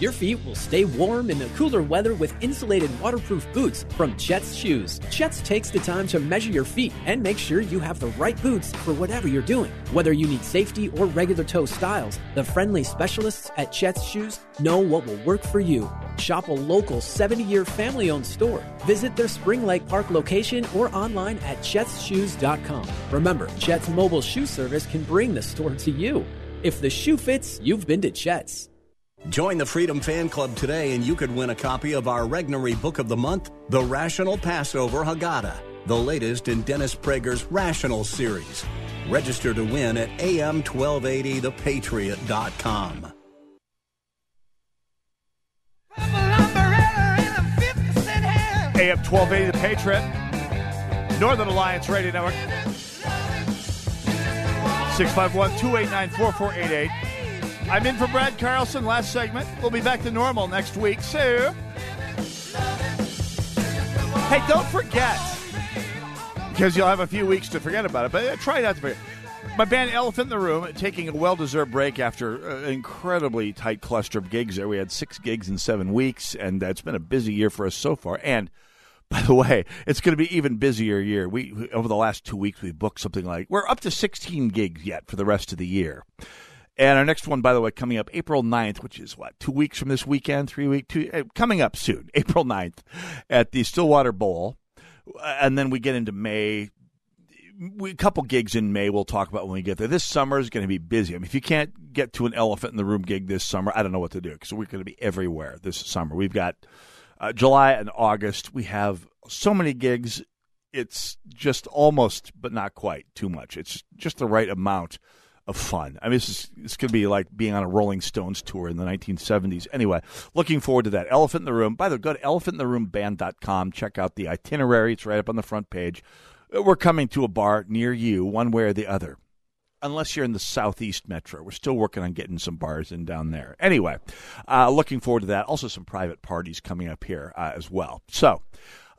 Your feet will stay warm in the cooler weather with insulated waterproof boots from Chet's Shoes. Chet's takes the time to measure your feet and make sure you have the right boots for whatever you're doing. Whether you need safety or regular toe styles, the friendly specialists at Chet's Shoes know what will work for you. Shop a local seventy-year family-owned store. Visit their Spring Lake Park location or online at Chet's Shoes dot com. Remember, Chet's mobile shoe service can bring the store to you. If the shoe fits, you've been to Chet's. Join the Freedom Fan Club today and you could win a copy of our Regnery Book of the Month, The Rational Passover Haggadah, the latest in Dennis Prager's Rational series. Register to win at A M twelve eighty the patriot dot com. A M twelve eighty The Patriot, Northern Alliance Radio Network, six five one, two eight nine, four four eight eight. I'm in for Brad Carlson, last segment. We'll be back to normal next week. So, hey, don't forget, because you'll have a few weeks to forget about it, but try not to forget. My band Elephant in the Room taking a well-deserved break after an incredibly tight cluster of gigs there. We had six gigs in seven weeks, and it's been a busy year for us so far. And, by the way, it's going to be even busier year. We over the last two weeks, we've booked something like, we're up to sixteen gigs yet for the rest of the year. And our next one, by the way, coming up April ninth, which is, what, two weeks from this weekend, three week, two, coming up soon, April ninth at the Stillwater Bowl. And then we get into May. We, a couple gigs in May we'll talk about when we get there. This summer is going to be busy. I mean, if you can't get to an Elephant in the Room gig this summer, I don't know what to do, because we're going to be everywhere this summer. We've got uh, July and August. We have so many gigs. It's just almost, but not quite, too much. It's just the right amount of fun. I mean, this is this could be like being on a Rolling Stones tour in the nineteen seventies. Anyway, looking forward to that. Elephant in the Room. By the way, go to elephant in the room band dot com. Check out the itinerary. It's right up on the front page. We're coming to a bar near you, one way or the other, unless you're in the Southeast Metro. We're still working on getting some bars in down there. Anyway, uh, looking forward to that. Also, some private parties coming up here uh, as well. So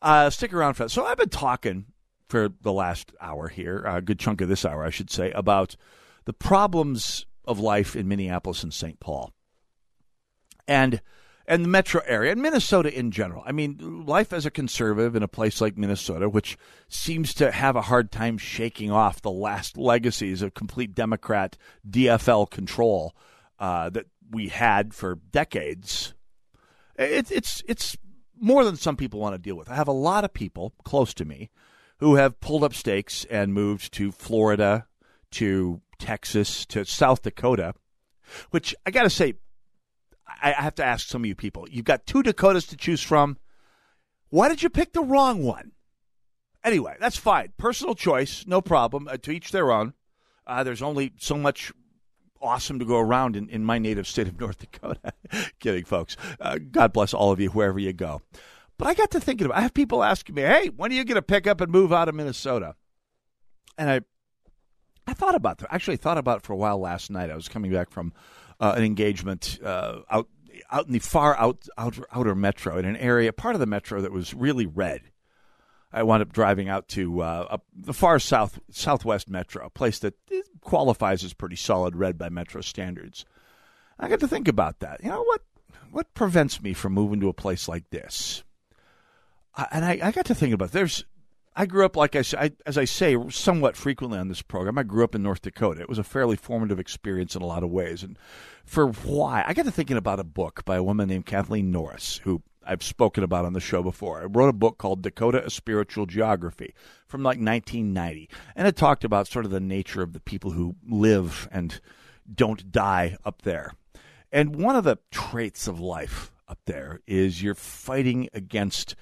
uh, stick around for that. So I've been talking for the last hour here, a good chunk of this hour, I should say, about the problems of life in Minneapolis and Saint Paul and and the metro area and Minnesota in general. I mean, life as a conservative in a place like Minnesota, which seems to have a hard time shaking off the last legacies of complete Democrat D F L control uh, that we had for decades, it, it's it's more than some people want to deal with. I have a lot of people close to me who have pulled up stakes and moved to Florida, to Texas to South Dakota, which I got to say, I have to ask some of you people. You've got two Dakotas to choose from. Why did you pick the wrong one? Anyway, that's fine. Personal choice, no problem. Uh, to each their own. Uh, there's only so much awesome to go around in, in my native state of North Dakota. Kidding, folks. Uh, God bless all of you, wherever you go. But I got to thinking about it. I have people asking me, hey, when are you going to pick up and move out of Minnesota? And I I thought about that. Actually, I thought about it for a while last night. I was coming back from uh, an engagement uh, out out in the far out, outer, outer metro, in an area, part of the metro that was really red. I wound up driving out to uh, up the far south southwest metro, a place that qualifies as pretty solid red by metro standards. I got to think about that. You know, what what prevents me from moving to a place like this? I, and I, I got to think about it. There's, I grew up, like I said, as I say somewhat frequently on this program, I grew up in North Dakota. It was a fairly formative experience in a lot of ways. And for why, I got to thinking about a book by a woman named Kathleen Norris, who I've spoken about on the show before. I wrote a book called Dakota, A Spiritual Geography from like nineteen ninety. And it talked about sort of the nature of the people who live and don't die up there. And one of the traits of life up there is you're fighting against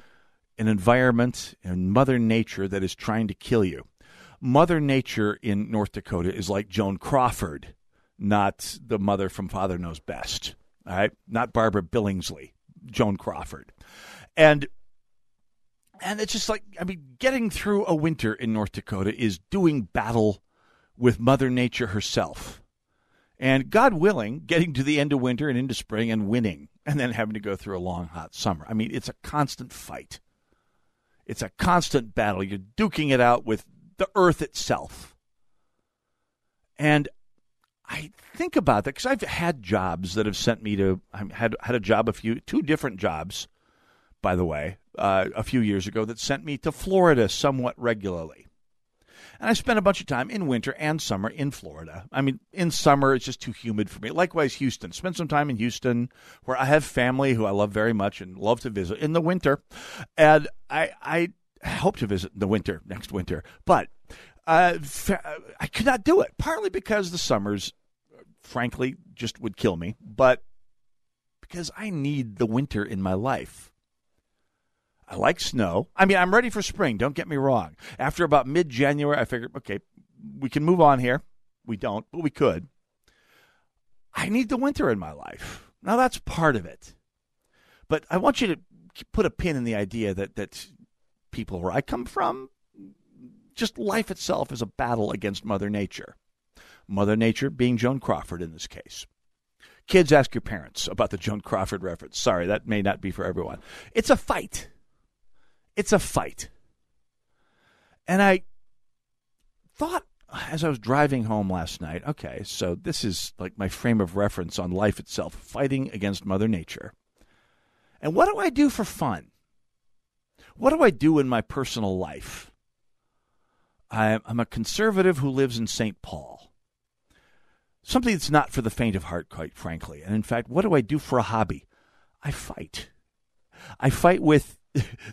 an environment and Mother Nature that is trying to kill you. Mother Nature in North Dakota is like Joan Crawford, not the mother from Father Knows Best. All right? Not Barbara Billingsley. Joan Crawford. And and it's just like, I mean, getting through a winter in North Dakota is doing battle with Mother Nature herself. And God willing, getting to the end of winter and into spring and winning, and then having to go through a long, hot summer. I mean, it's a constant fight. It's a constant battle. You're duking it out with the earth itself. And I think about that because I've had jobs that have sent me to, I had had a job a few, two different jobs, by the way, uh, a few years ago that sent me to Florida somewhat regularly. And I spent a bunch of time in winter and summer in Florida. I mean, in summer, it's just too humid for me. Likewise, Houston. Spent some time in Houston where I have family who I love very much and love to visit in the winter. And I, I hope to visit in the winter, next winter. But Uh, I could not do it, partly because the summers, frankly, just would kill me, but because I need the winter in my life. I like snow. I mean, I'm ready for spring, don't get me wrong. After about mid-January, I figured, okay, we can move on here. We don't, but we could. I need the winter in my life. Now, that's part of it. But I want you to put a pin in the idea that, that people where I come from, just life itself is a battle against Mother Nature. Mother Nature being Joan Crawford in this case. Kids, ask your parents about the Joan Crawford reference. Sorry, that may not be for everyone. It's a fight. It's a fight. And I thought as I was driving home last night, okay, so this is like my frame of reference on life itself, fighting against Mother Nature. And what do I do for fun? What do I do in my personal life? I'm a conservative who lives in Saint Paul. Something that's not for the faint of heart, quite frankly. And in fact, what do I do for a hobby? I fight. I fight with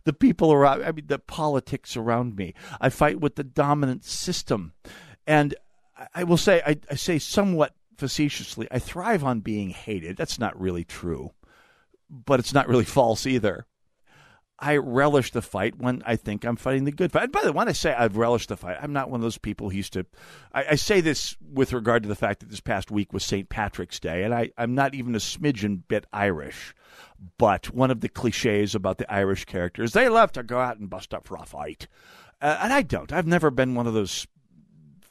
the people around, I mean, the politics around me. I fight with the dominant system. And I will say, I, I say somewhat facetiously, I thrive on being hated. That's not really true, but it's not really false either. I relish the fight when I think I'm fighting the good fight. And by the way, when I say I've relished the fight, I'm not one of those people who used to – I say this with regard to the fact that this past week was Saint Patrick's Day, and I, I'm not even a smidgen bit Irish. But one of the cliches about the Irish character is they love to go out and bust up for a fight. Uh, and I don't. I've never been one of those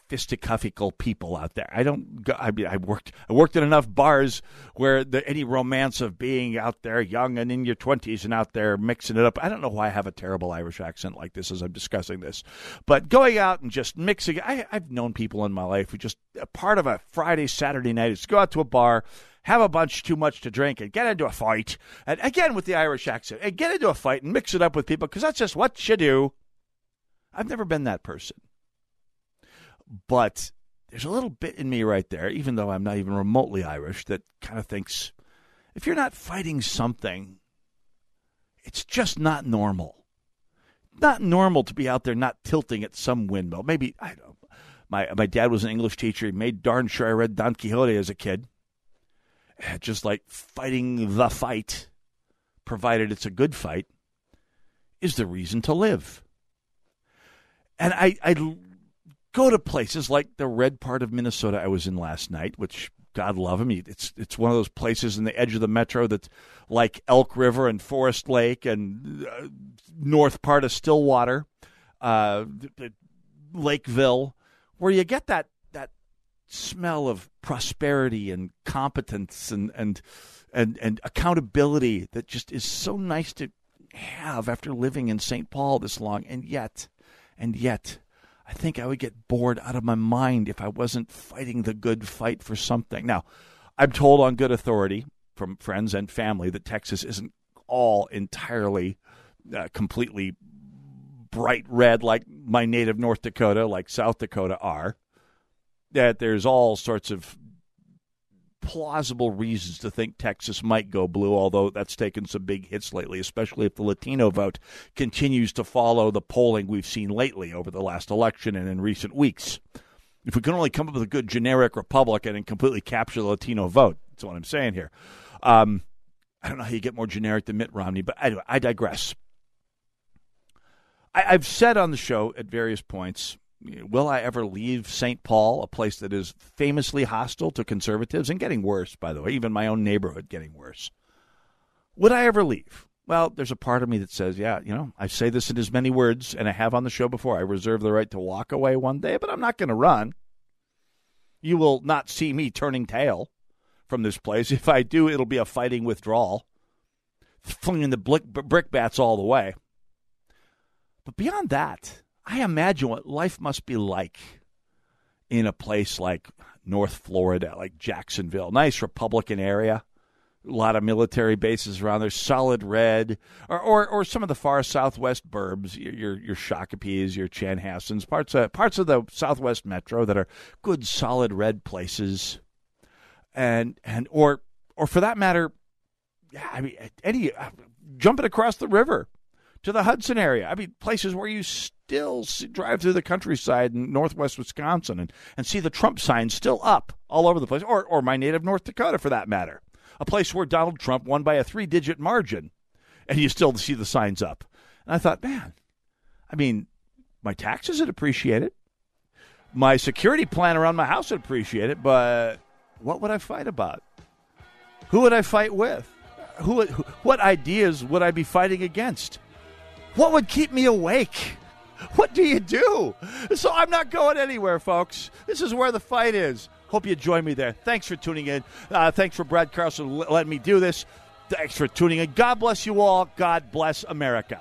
fisticuffical people out there. I don't go, I mean, I worked, I worked in enough bars where the, any romance of being out there young and in your twenties and out there mixing it up. I don't know why I have a terrible Irish accent like this as I'm discussing this, but going out and just mixing. I, I've known people in my life who just a part of a Friday, Saturday night is go out to a bar, have a bunch too much to drink and get into a fight. And again, with the Irish accent and get into a fight and mix it up with people. Cause that's just what you do. I've never been that person. But there's a little bit in me right there, even though I'm not even remotely Irish, that kind of thinks if you're not fighting something, it's just not normal. Not normal to be out there not tilting at some windmill. Maybe, I don't know, My my dad was an English teacher. He made darn sure I read Don Quixote as a kid. Just like fighting the fight, provided it's a good fight, is the reason to live. And I, I go to places like the red part of Minnesota I was in last night, which, God love him, it's it's one of those places in the edge of the metro that's like Elk River and Forest Lake and uh, north part of Stillwater, uh, Lakeville, where you get that smell of prosperity and competence and, and and and accountability that just is so nice to have after living in Saint Paul this long. And yet, and yet, I think I would get bored out of my mind if I wasn't fighting the good fight for something. Now, I'm told on good authority from friends and family that Texas isn't all entirely, uh, completely bright red like my native North Dakota, like South Dakota are. That there's all sorts of plausible reasons to think Texas might go blue, although that's taken some big hits lately, especially if the Latino vote continues to follow the polling we've seen lately over the last election and in recent weeks. If we can only come up with a good generic Republican and completely capture the Latino vote, that's what I'm saying here. Um, I don't know how you get more generic than Mitt Romney, but anyway, I digress. I, I've said on the show at various points, will I ever leave Saint Paul, a place that is famously hostile to conservatives and getting worse, by the way, even my own neighborhood getting worse? Would I ever leave? Well, there's a part of me that says, yeah, you know, I say this in as many words, and I have on the show before, I reserve the right to walk away one day, but I'm not going to run. You will not see me turning tail from this place. If I do, it'll be a fighting withdrawal, flinging the brickbats all the way. But beyond that, I imagine what life must be like in a place like North Florida, like Jacksonville. Nice Republican area, a lot of military bases around there, solid red, or or, or some of the far southwest burbs, your your, your Shakopees, your Chanhassens, parts of, parts of the southwest metro that are good, solid red places. And and or or for that matter, I mean, any jumping across the river to the Hudson area. I mean, places where you still see, drive through the countryside in northwest Wisconsin and, and see the Trump sign still up all over the place, or, or my native North Dakota, for that matter, a place where Donald Trump won by a three-digit margin, and you still see the signs up. And I thought, man, I mean, my taxes would appreciate it. My security plan around my house would appreciate it, but what would I fight about? Who would I fight with? Who? who what ideas would I be fighting against? What would keep me awake? What do you do? So I'm not going anywhere, folks. This is where the fight is. Hope you join me there. Thanks for tuning in. Uh, thanks for Brad Carlson letting me do this. Thanks for tuning in. God bless you all. God bless America.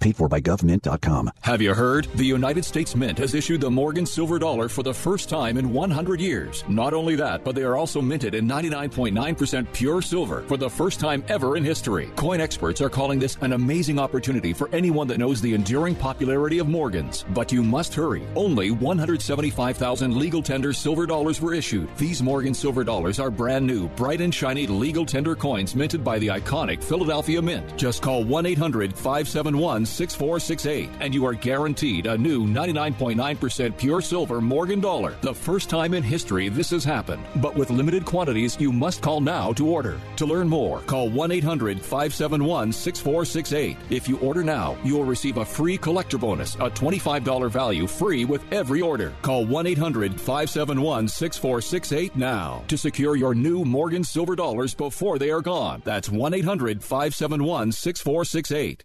Paid for by government dot com. Have you heard? The United States Mint has issued the Morgan Silver Dollar for the first time in one hundred years. Not only that, but they are also minted in ninety-nine point nine percent pure silver for the first time ever in history. Coin experts are calling this an amazing opportunity for anyone that knows the enduring popularity of Morgans. But you must hurry. Only one hundred seventy-five thousand legal tender silver dollars were issued. These Morgan Silver Dollars are brand new, bright and shiny legal tender coins minted by the iconic Philadelphia Mint. Just call one eight hundred five seven one six four six eight and you are guaranteed a new ninety-nine point nine percent pure silver Morgan dollar. The first time in history this has happened, but with limited quantities, you must call now to order. To learn more, call one eight hundred five seven one six four six eight. If you order now, you will receive a free collector bonus, a twenty-five dollars value free with every order. Call one eight hundred five seven one six four six eight now to secure your new Morgan silver dollars before they are gone. That's one eight hundred five seven one six four six eight.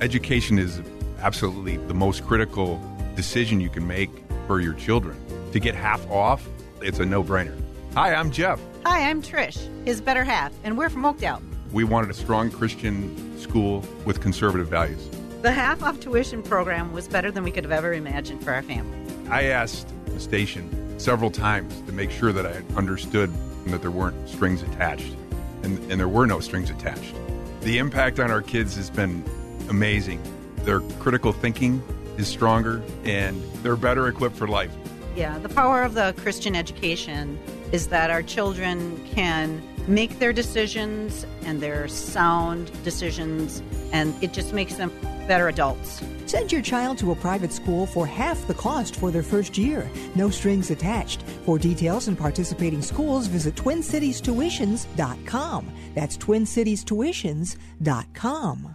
Education is absolutely the most critical decision you can make for your children. To get half off, it's a no-brainer. Hi, I'm Jeff. Hi, I'm Trish, his better half, and we're from Oakdale. We wanted a strong Christian school with conservative values. The half-off tuition program was better than we could have ever imagined for our family. I asked the station several times to make sure that I understood that there weren't strings attached, and, and there were no strings attached. The impact on our kids has been amazing. Their critical thinking is stronger, and they're better equipped for life. Yeah, the power of the Christian education is that our children can make their decisions, and they're sound decisions, and it just makes them better adults. Send your child to a private school for half the cost for their first year. No strings attached. For details and participating schools, visit Twin Cities Tuitions dot com. That's Twin Cities Tuitions dot com.